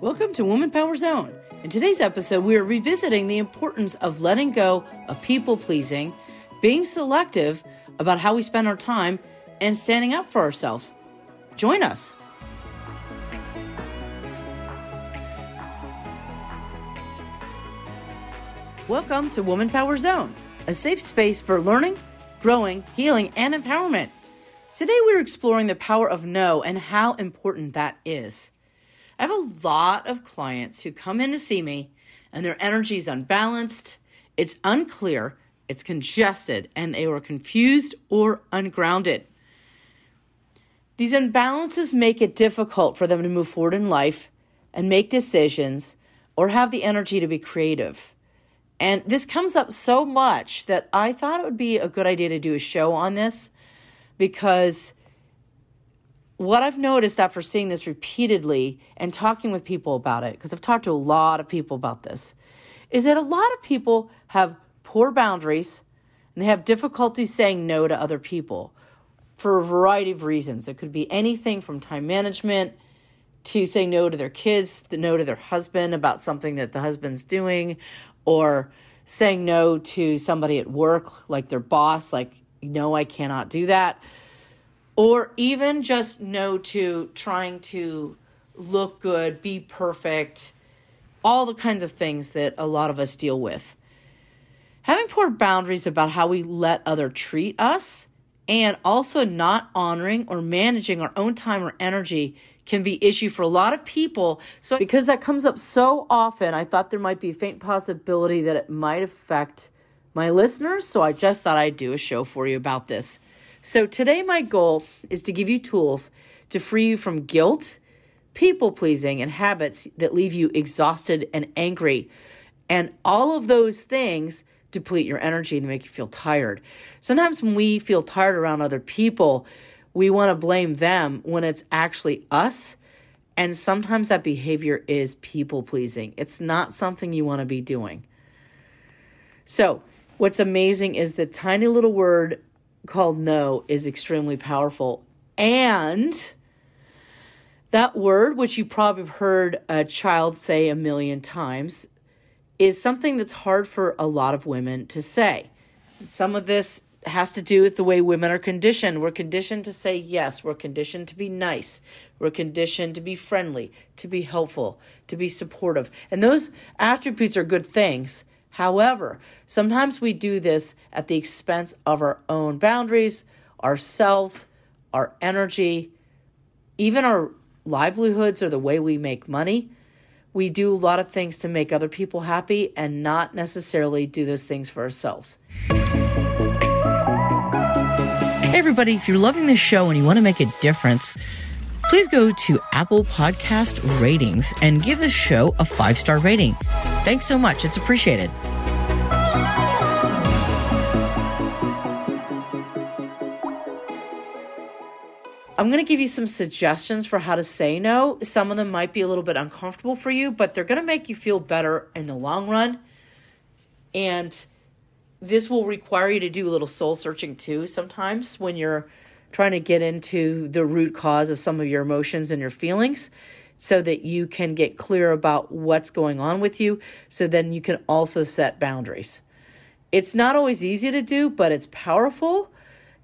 Welcome to Woman Power Zone. In today's episode, we are revisiting the importance of letting go of people-pleasing, being selective about how we spend our time, and standing up for ourselves. Join us. Welcome to Woman Power Zone, a safe space for learning, growing, healing, and empowerment. Today, we're exploring the power of no and how important that is. I have a lot of clients who come in to see me and their energy is unbalanced, it's unclear, it's congested, and they were confused or ungrounded. These imbalances make it difficult for them to move forward in life and make decisions or have the energy to be creative. And this comes up so much that I thought it would be a good idea to do a show on this, because what I've noticed after seeing this repeatedly and talking with people about it, because I've talked to a lot of people about this, is that a lot of people have poor boundaries and they have difficulty saying no to other people for a variety of reasons. It could be anything from time management to saying no to their kids, no to their husband about something that the husband's doing, or saying no to somebody at work, like their boss, like, no, I cannot do that. Or even just no to trying to look good, be perfect, all the kinds of things that a lot of us deal with. Having poor boundaries about how we let others treat us, and also not honoring or managing our own time or energy, can be an issue for a lot of people. So because that comes up so often, I thought there might be a faint possibility that it might affect my listeners. So I just thought I'd do a show for you about this. So today my goal is to give you tools to free you from guilt, people-pleasing, and habits that leave you exhausted and angry. And all of those things deplete your energy and make you feel tired. Sometimes when we feel tired around other people, we want to blame them when it's actually us. And sometimes that behavior is people-pleasing. It's not something you want to be doing. So what's amazing is the tiny little word called no is extremely powerful. And that word, which you probably have heard a child say a million times, is something that's hard for a lot of women to say. Some of this has to do with the way women are conditioned. We're conditioned to say yes. We're conditioned to be nice. We're conditioned to be friendly, to be helpful, to be supportive. And those attributes are good things. However, sometimes we do this at the expense of our own boundaries, ourselves, our energy, even our livelihoods or the way we make money. We do a lot of things to make other people happy and not necessarily do those things for ourselves. Hey everybody, if you're loving this show and you want to make a difference, please go to Apple Podcast Ratings and give this show a 5-star rating. Thanks so much. It's appreciated. I'm going to give you some suggestions for how to say no. Some of them might be a little bit uncomfortable for you, but they're going to make you feel better in the long run. And this will require you to do a little soul searching too sometimes when you're trying to get into the root cause of some of your emotions and your feelings so that you can get clear about what's going on with you, so then you can also set boundaries. It's not always easy to do, but it's powerful.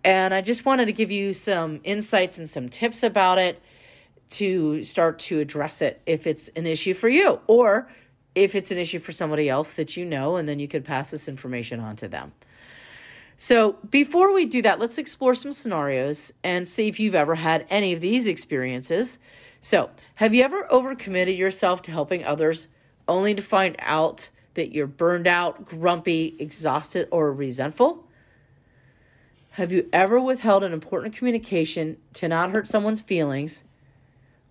And I just wanted to give you some insights and some tips about it to start to address it if it's an issue for you, or if it's an issue for somebody else that you know, and then you could pass this information on to them. So before we do that, let's explore some scenarios and see if you've ever had any of these experiences. So have you ever overcommitted yourself to helping others only to find out that you're burned out, grumpy, exhausted, or resentful? Have you ever withheld an important communication to not hurt someone's feelings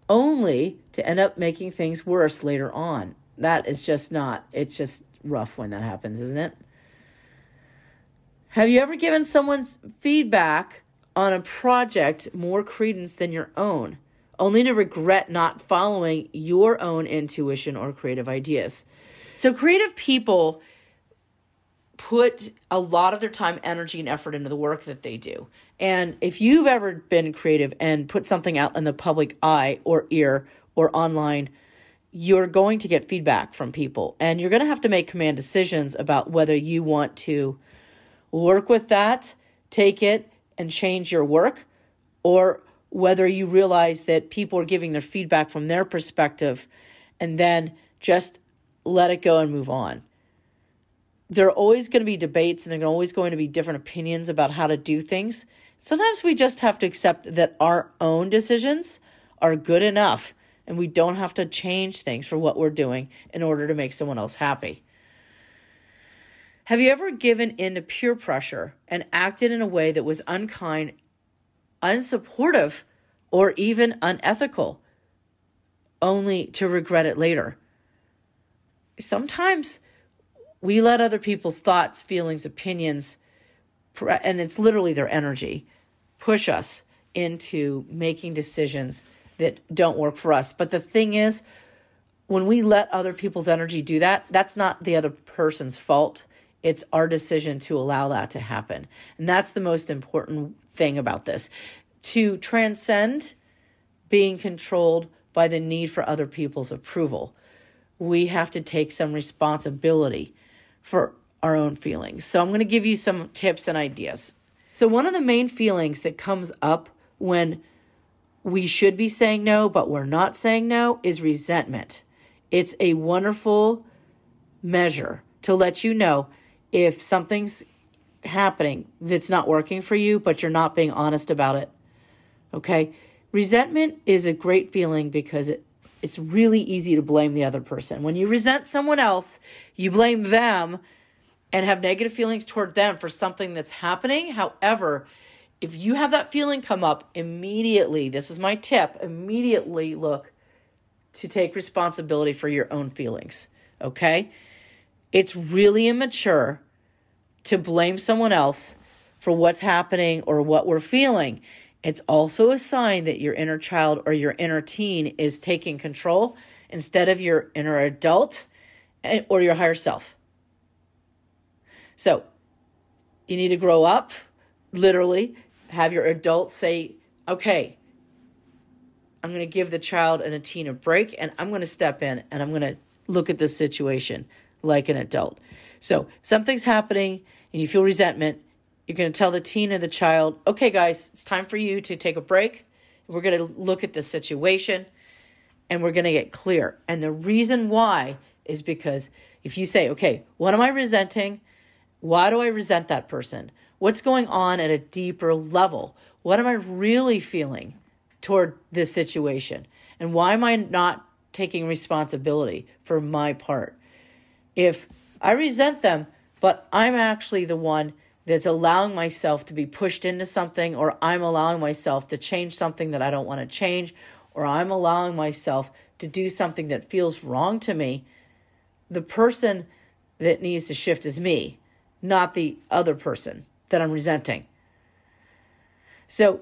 only to end up making things worse later on. That is just not, it's just rough when that happens, isn't it? Have you ever given someone's feedback on a project more credence than your own, only to regret not following your own intuition or creative ideas? So creative people put a lot of their time, energy, and effort into the work that they do. And if you've ever been creative and put something out in the public eye or ear or online, you're going to get feedback from people. And you're going to have to make command decisions about whether you want to work with that, take it, and change your work, or whether you realize that people are giving their feedback from their perspective and then just let it go and move on. There are always going to be debates, and there are always going to be different opinions about how to do things. Sometimes we just have to accept that our own decisions are good enough, and we don't have to change things for what we're doing in order to make someone else happy. Have you ever given in to peer pressure and acted in a way that was unkind, unsupportive, or even unethical, only to regret it later? Sometimes we let other people's thoughts, feelings, opinions, and it's literally their energy, push us into making decisions that don't work for us. But the thing is, when we let other people's energy do that, that's not the other person's fault. It's our decision to allow that to happen. And that's the most important thing about this. To transcend being controlled by the need for other people's approval, we have to take some responsibility for our own feelings. So I'm going to give you some tips and ideas. So one of the main feelings that comes up when we should be saying no, but we're not saying no, is resentment. It's a wonderful measure to let you know if something's happening that's not working for you, but you're not being honest about it, okay? Resentment is a great feeling because it's really easy to blame the other person. When you resent someone else, you blame them and have negative feelings toward them for something that's happening. However, if you have that feeling come up immediately, this is my tip, immediately look to take responsibility for your own feelings, okay? It's really immature to blame someone else for what's happening or what we're feeling. It's also a sign that your inner child or your inner teen is taking control instead of your inner adult or your higher self. So you need to grow up, literally. Have your adult say, okay, I'm going to give the child and the teen a break, and I'm going to step in and I'm going to look at this situation like an adult. So something's happening and you feel resentment. You're going to tell the teen or the child, okay, guys, it's time for you to take a break. We're going to look at this situation and we're going to get clear. And the reason why is because if you say, okay, what am I resenting? Why do I resent that person? What's going on at a deeper level? What am I really feeling toward this situation? And why am I not taking responsibility for my part? If I resent them, but I'm actually the one that's allowing myself to be pushed into something, or I'm allowing myself to change something that I don't want to change, or I'm allowing myself to do something that feels wrong to me, the person that needs to shift is me, not the other person that I'm resenting. So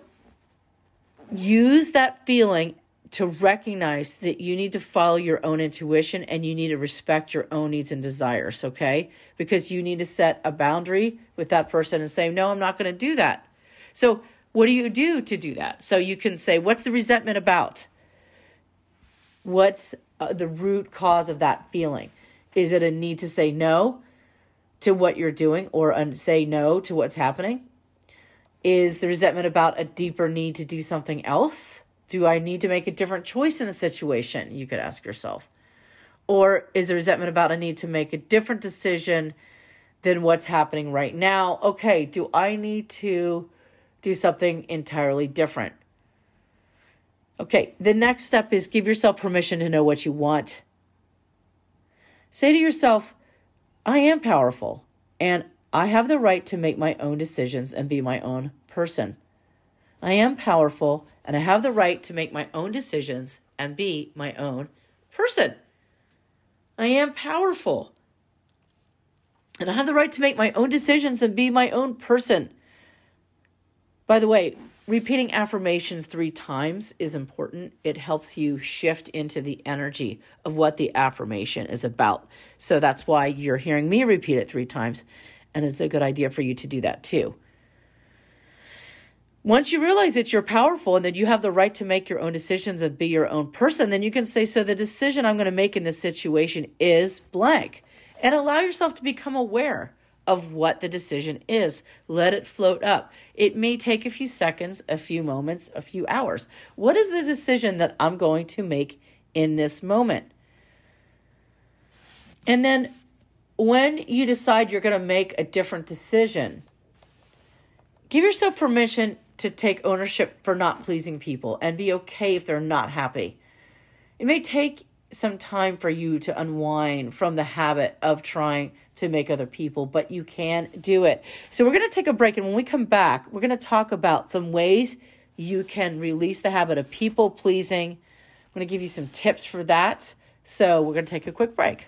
use that feeling to recognize that you need to follow your own intuition and you need to respect your own needs and desires, okay? Because you need to set a boundary with that person and say, no, I'm not going to do that. So what do you do to do that? So you can say, what's the resentment about? What's the root cause of that feeling? Is it a need to say no to what you're doing or say no to what's happening? Is the resentment about a deeper need to do something else? Do I need to make a different choice in the situation? You could ask yourself. Or is the resentment about a need to make a different decision than what's happening right now? Okay, do I need to do something entirely different? Okay, the next step is give yourself permission to know what you want. Say to yourself, I am powerful, and I have the right to make my own decisions and be my own person. I am powerful, and I have the right to make my own decisions and be my own person. I am powerful. And I have the right to make my own decisions and be my own person. By the way, repeating affirmations 3 times is important. It helps you shift into the energy of what the affirmation is about. So that's why you're hearing me repeat it 3 times. And it's a good idea for you to do that too. Once you realize that you're powerful and that you have the right to make your own decisions and be your own person, then you can say, so the decision I'm going to make in this situation is blank. And allow yourself to become aware of what the decision is. Let it float up. It may take a few seconds, a few moments, a few hours. What is the decision that I'm going to make in this moment? And then when you decide you're going to make a different decision, give yourself permission to take ownership for not pleasing people and be okay if they're not happy. It may take some time for you to unwind from the habit of trying to make other people, but you can do it. So we're going to take a break, and when we come back, we're going to talk about some ways you can release the habit of people pleasing. I'm going to give you some tips for that. So we're going to take a quick break.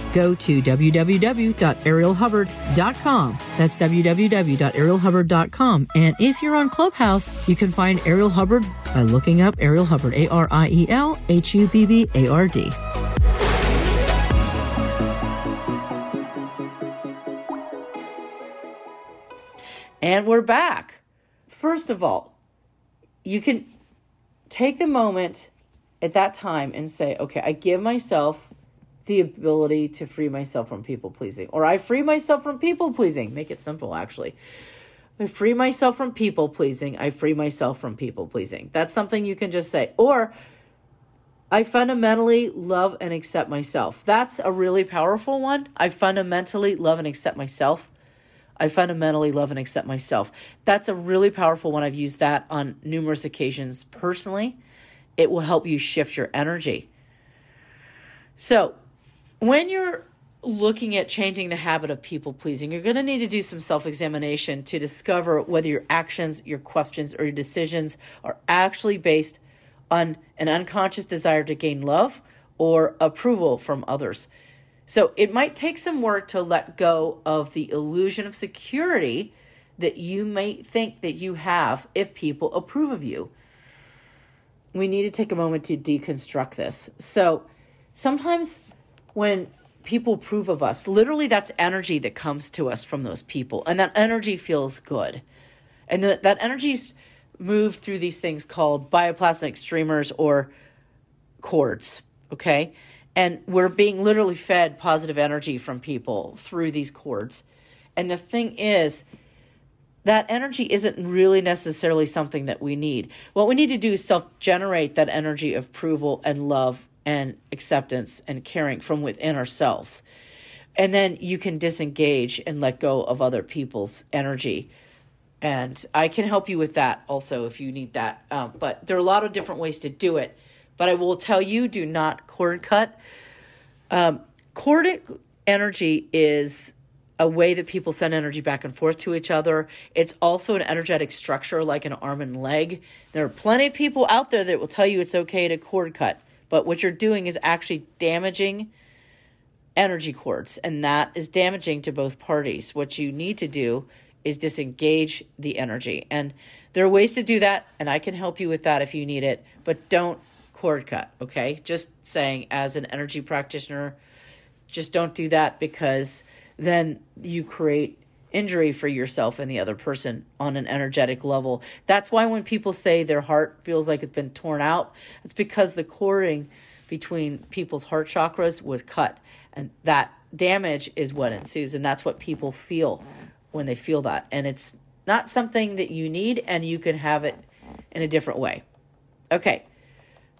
go to www.arielhubbard.com. That's www.arielhubbard.com. And if you're on Clubhouse, you can find Ariel Hubbard by looking up Ariel Hubbard, ArielHubbard. And we're back. First of all, you can take the moment at that time and say, okay, I give myself the ability to free myself from people-pleasing. Or I free myself from people-pleasing. Make it simple, actually. I free myself from people-pleasing. I free myself from people-pleasing. That's something you can just say. Or I fundamentally love and accept myself. That's a really powerful one. I fundamentally love and accept myself. I fundamentally love and accept myself. That's a really powerful one. I've used that on numerous occasions personally. It will help you shift your energy. So, when you're looking at changing the habit of people-pleasing, you're going to need to do some self-examination to discover whether your actions, your questions, or your decisions are actually based on an unconscious desire to gain love or approval from others. So it might take some work to let go of the illusion of security that you may think that you have if people approve of you. We need to take a moment to deconstruct this. So sometimes when people approve of us, literally that's energy that comes to us from those people. And that energy feels good. And that energy's moved through these things called bioplasmic streamers or cords, okay? And we're being literally fed positive energy from people through these cords. And the thing is, that energy isn't really necessarily something that we need. What we need to do is self-generate that energy of approval and love and acceptance and caring from within ourselves. And then you can disengage and let go of other people's energy. And I can help you with that also if you need that. But there are a lot of different ways to do it. But I will tell you, do not cord cut. Cordic energy is a way that people send energy back and forth to each other. It's also an energetic structure like an arm and leg. There are plenty of people out there that will tell you it's okay to cord cut. But what you're doing is actually damaging energy cords, and that is damaging to both parties. What you need to do is disengage the energy. And there are ways to do that, and I can help you with that if you need it, but don't cord cut, okay? Just saying, as an energy practitioner, just don't do that, because then you create injury for yourself and the other person on an energetic level. That's why when people say their heart feels like it's been torn out, it's because the cording between people's heart chakras was cut. And that damage is what ensues. And that's what people feel when they feel that. And it's not something that you need, and you can have it in a different way. Okay.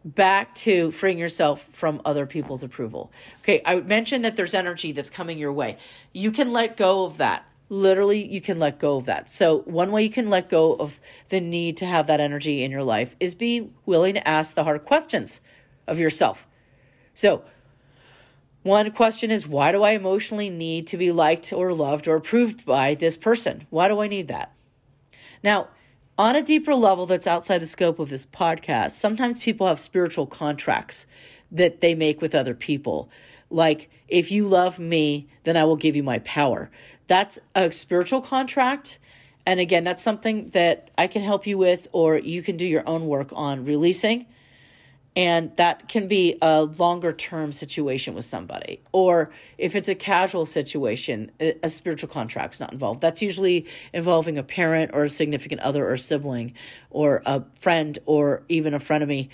back to freeing yourself from other people's approval. Okay, I mentioned that there's energy that's coming your way. You can let go of that. Literally, you can let go of that. So one way you can let go of the need to have that energy in your life is be willing to ask the hard questions of yourself. So one question is, why do I emotionally need to be liked or loved or approved by this person? Why do I need that? Now, on a deeper level that's outside the scope of this podcast, sometimes people have spiritual contracts that they make with other people. Like, if you love me, then I will give you my power. That's a spiritual contract. And again, that's something that I can help you with, or you can do your own work on releasing. And that can be a longer term situation with somebody. Or if it's a casual situation, a spiritual contract's not involved. That's usually involving a parent or a significant other or a sibling or a friend or even a frenemy.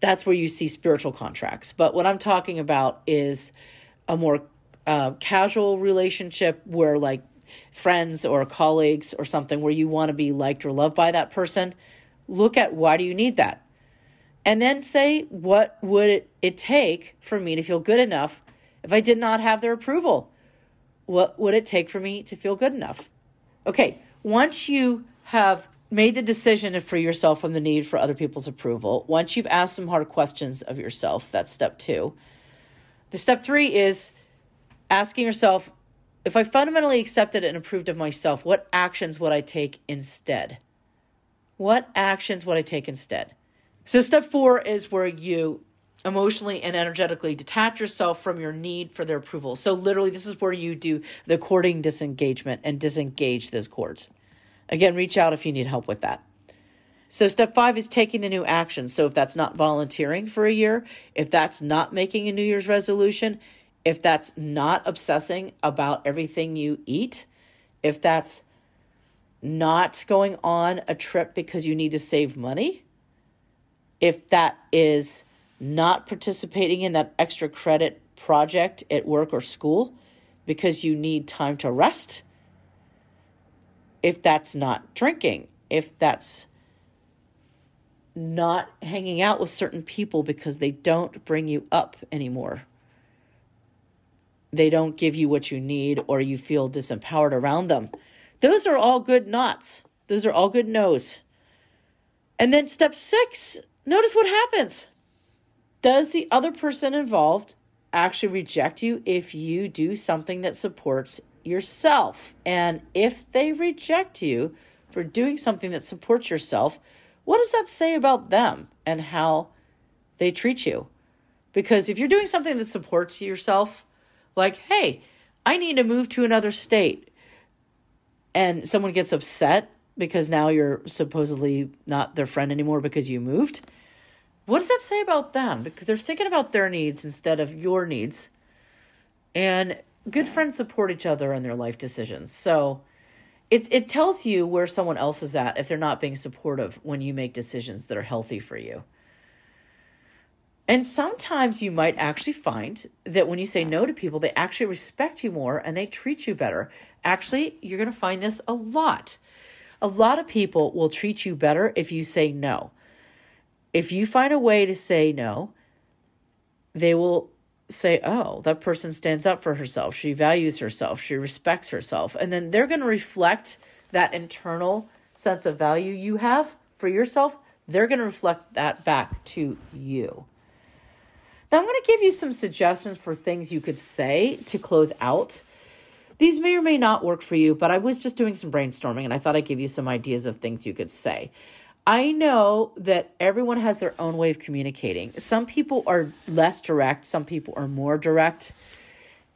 That's where you see spiritual contracts. But what I'm talking about is a more casual relationship where, like, friends or colleagues or something, where you want to be liked or loved by that person. Look at, why do you need that? And then say, what would it take for me to feel good enough if I did not have their approval? What would it take for me to feel good enough? Okay, once you have made the decision to free yourself from the need for other people's approval, once you've asked some hard questions of yourself, that's step two. The step three is asking yourself, if I fundamentally accepted and approved of myself, what actions would I take instead? What actions would I take instead? So step four is where you emotionally and energetically detach yourself from your need for their approval. So literally, this is where you do the courting disengagement and disengage those cords. Again, reach out if you need help with that. So step five is taking the new action. So if that's not volunteering for a year, if that's not making a New Year's resolution, if that's not obsessing about everything you eat, if that's not going on a trip because you need to save money, if that is not participating in that extra credit project at work or school because you need time to rest, if that's not drinking, if that's not hanging out with certain people because they don't bring you up anymore, they don't give you what you need, or you feel disempowered around them. Those are all good nots. Those are all good no's. And then step six, notice what happens. Does the other person involved actually reject you if you do something that supports yourself? And if they reject you for doing something that supports yourself, what does that say about them and how they treat you? Because if you're doing something that supports yourself, like, hey, I need to move to another state, and someone gets upset because now you're supposedly not their friend anymore because you moved, what does that say about them? Because they're thinking about their needs instead of your needs. And good friends support each other in their life decisions. So it tells you where someone else is at if they're not being supportive when you make decisions that are healthy for you. And sometimes you might actually find that when you say no to people, they actually respect you more and they treat you better. Actually, you're going to find this a lot. A lot of people will treat you better if you say no. If you find a way to say no, they will say, oh, that person stands up for herself. She values herself. She respects herself. And then they're going to reflect that internal sense of value you have for yourself. They're going to reflect that back to you. Now, I'm going to give you some suggestions for things you could say to close out. These may or may not work for you, but I was just doing some brainstorming and I thought I'd give you some ideas of things you could say. I know that everyone has their own way of communicating. Some people are less direct. Some people are more direct.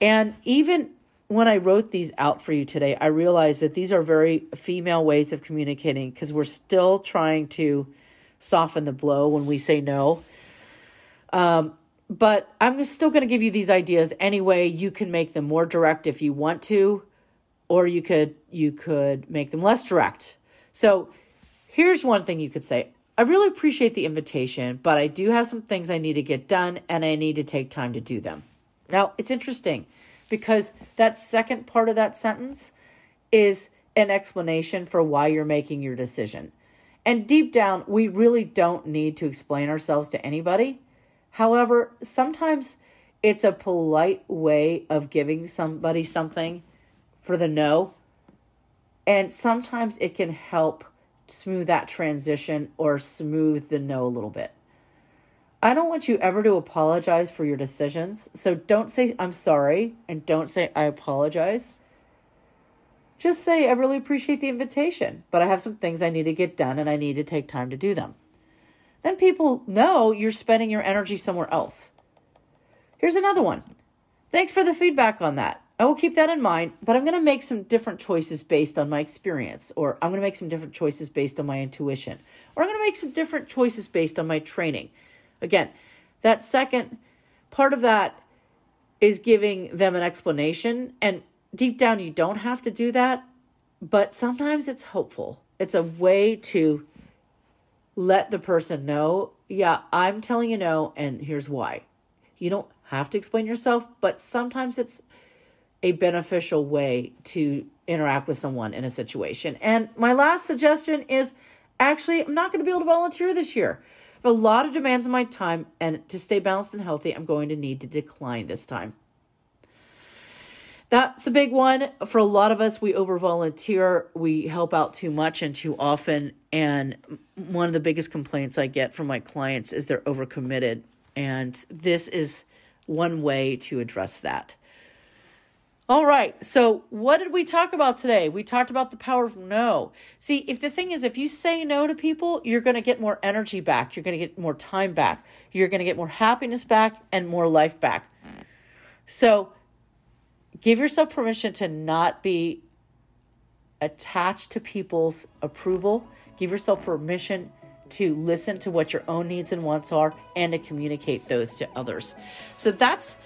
And even when I wrote these out for you today, I realized that these are very female ways of communicating because we're still trying to soften the blow when we say no. But I'm still going to give you these ideas anyway. You can make them more direct if you want to, or you could make them less direct. So here's one thing you could say. I really appreciate the invitation, but I do have some things I need to get done and I need to take time to do them. Now, it's interesting because that second part of that sentence is an explanation for why you're making your decision. And deep down, we really don't need to explain ourselves to anybody. However, sometimes it's a polite way of giving somebody something for the no. And sometimes it can help smooth that transition or smooth the no a little bit. I don't want you ever to apologize for your decisions. So don't say, "I'm sorry," and don't say, "I apologize." Just say, "I really appreciate the invitation, but I have some things I need to get done and I need to take time to do them." Then people know you're spending your energy somewhere else. Here's another one. "Thanks for the feedback on that. I will keep that in mind, but I'm going to make some different choices based on my experience," or "I'm going to make some different choices based on my intuition," or "I'm going to make some different choices based on my training." Again, that second part of that is giving them an explanation, and deep down you don't have to do that, but sometimes it's helpful. It's a way to let the person know, yeah, I'm telling you no, and here's why. You don't have to explain yourself, but sometimes it's a beneficial way to interact with someone in a situation. And my last suggestion is, actually, I'm not going to be able to volunteer this year. I have a lot of demands on my time, and to stay balanced and healthy, I'm going to need to decline this time. That's a big one. For a lot of us, we over-volunteer. We help out too much and too often. And one of the biggest complaints I get from my clients is they're overcommitted. And this is one way to address that. All right, so what did we talk about today? We talked about the power of no. See, if the thing is, if you say no to people, you're going to get more energy back. You're going to get more time back. You're going to get more happiness back and more life back. So give yourself permission to not be attached to people's approval. Give yourself permission to listen to what your own needs and wants are and to communicate those to others. So that's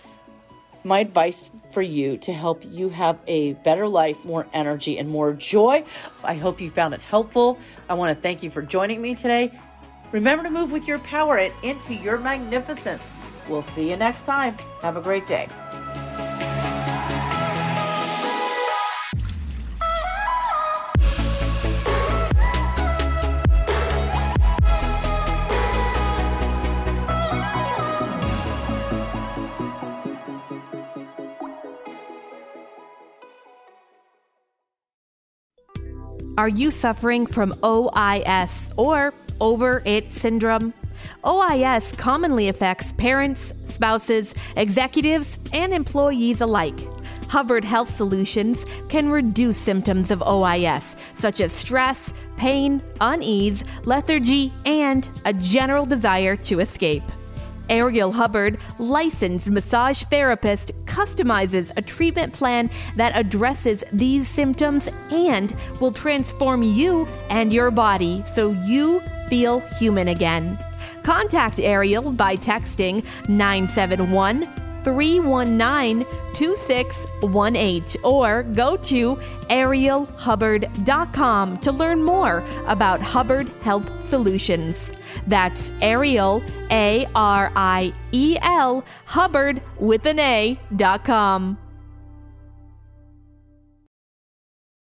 my advice for you to help you have a better life, more energy, and more joy. I hope you found it helpful. I want to thank you for joining me today. Remember to move with your power and into your magnificence. We'll see you next time. Have a great day. Are you suffering from OIS or over it syndrome? OIS commonly affects parents, spouses, executives, and employees alike. Hubbard Health Solutions can reduce symptoms of OIS, such as stress, pain, unease, lethargy, and a general desire to escape. Ariel Hubbard, licensed massage therapist, customizes a treatment plan that addresses these symptoms and will transform you and your body so you feel human again. Contact Ariel by texting 971-319-2618 or go to arielhubbard.com to learn more about Hubbard Health Solutions. That's Ariel, A-R-I-E-L, Hubbard with an A.com.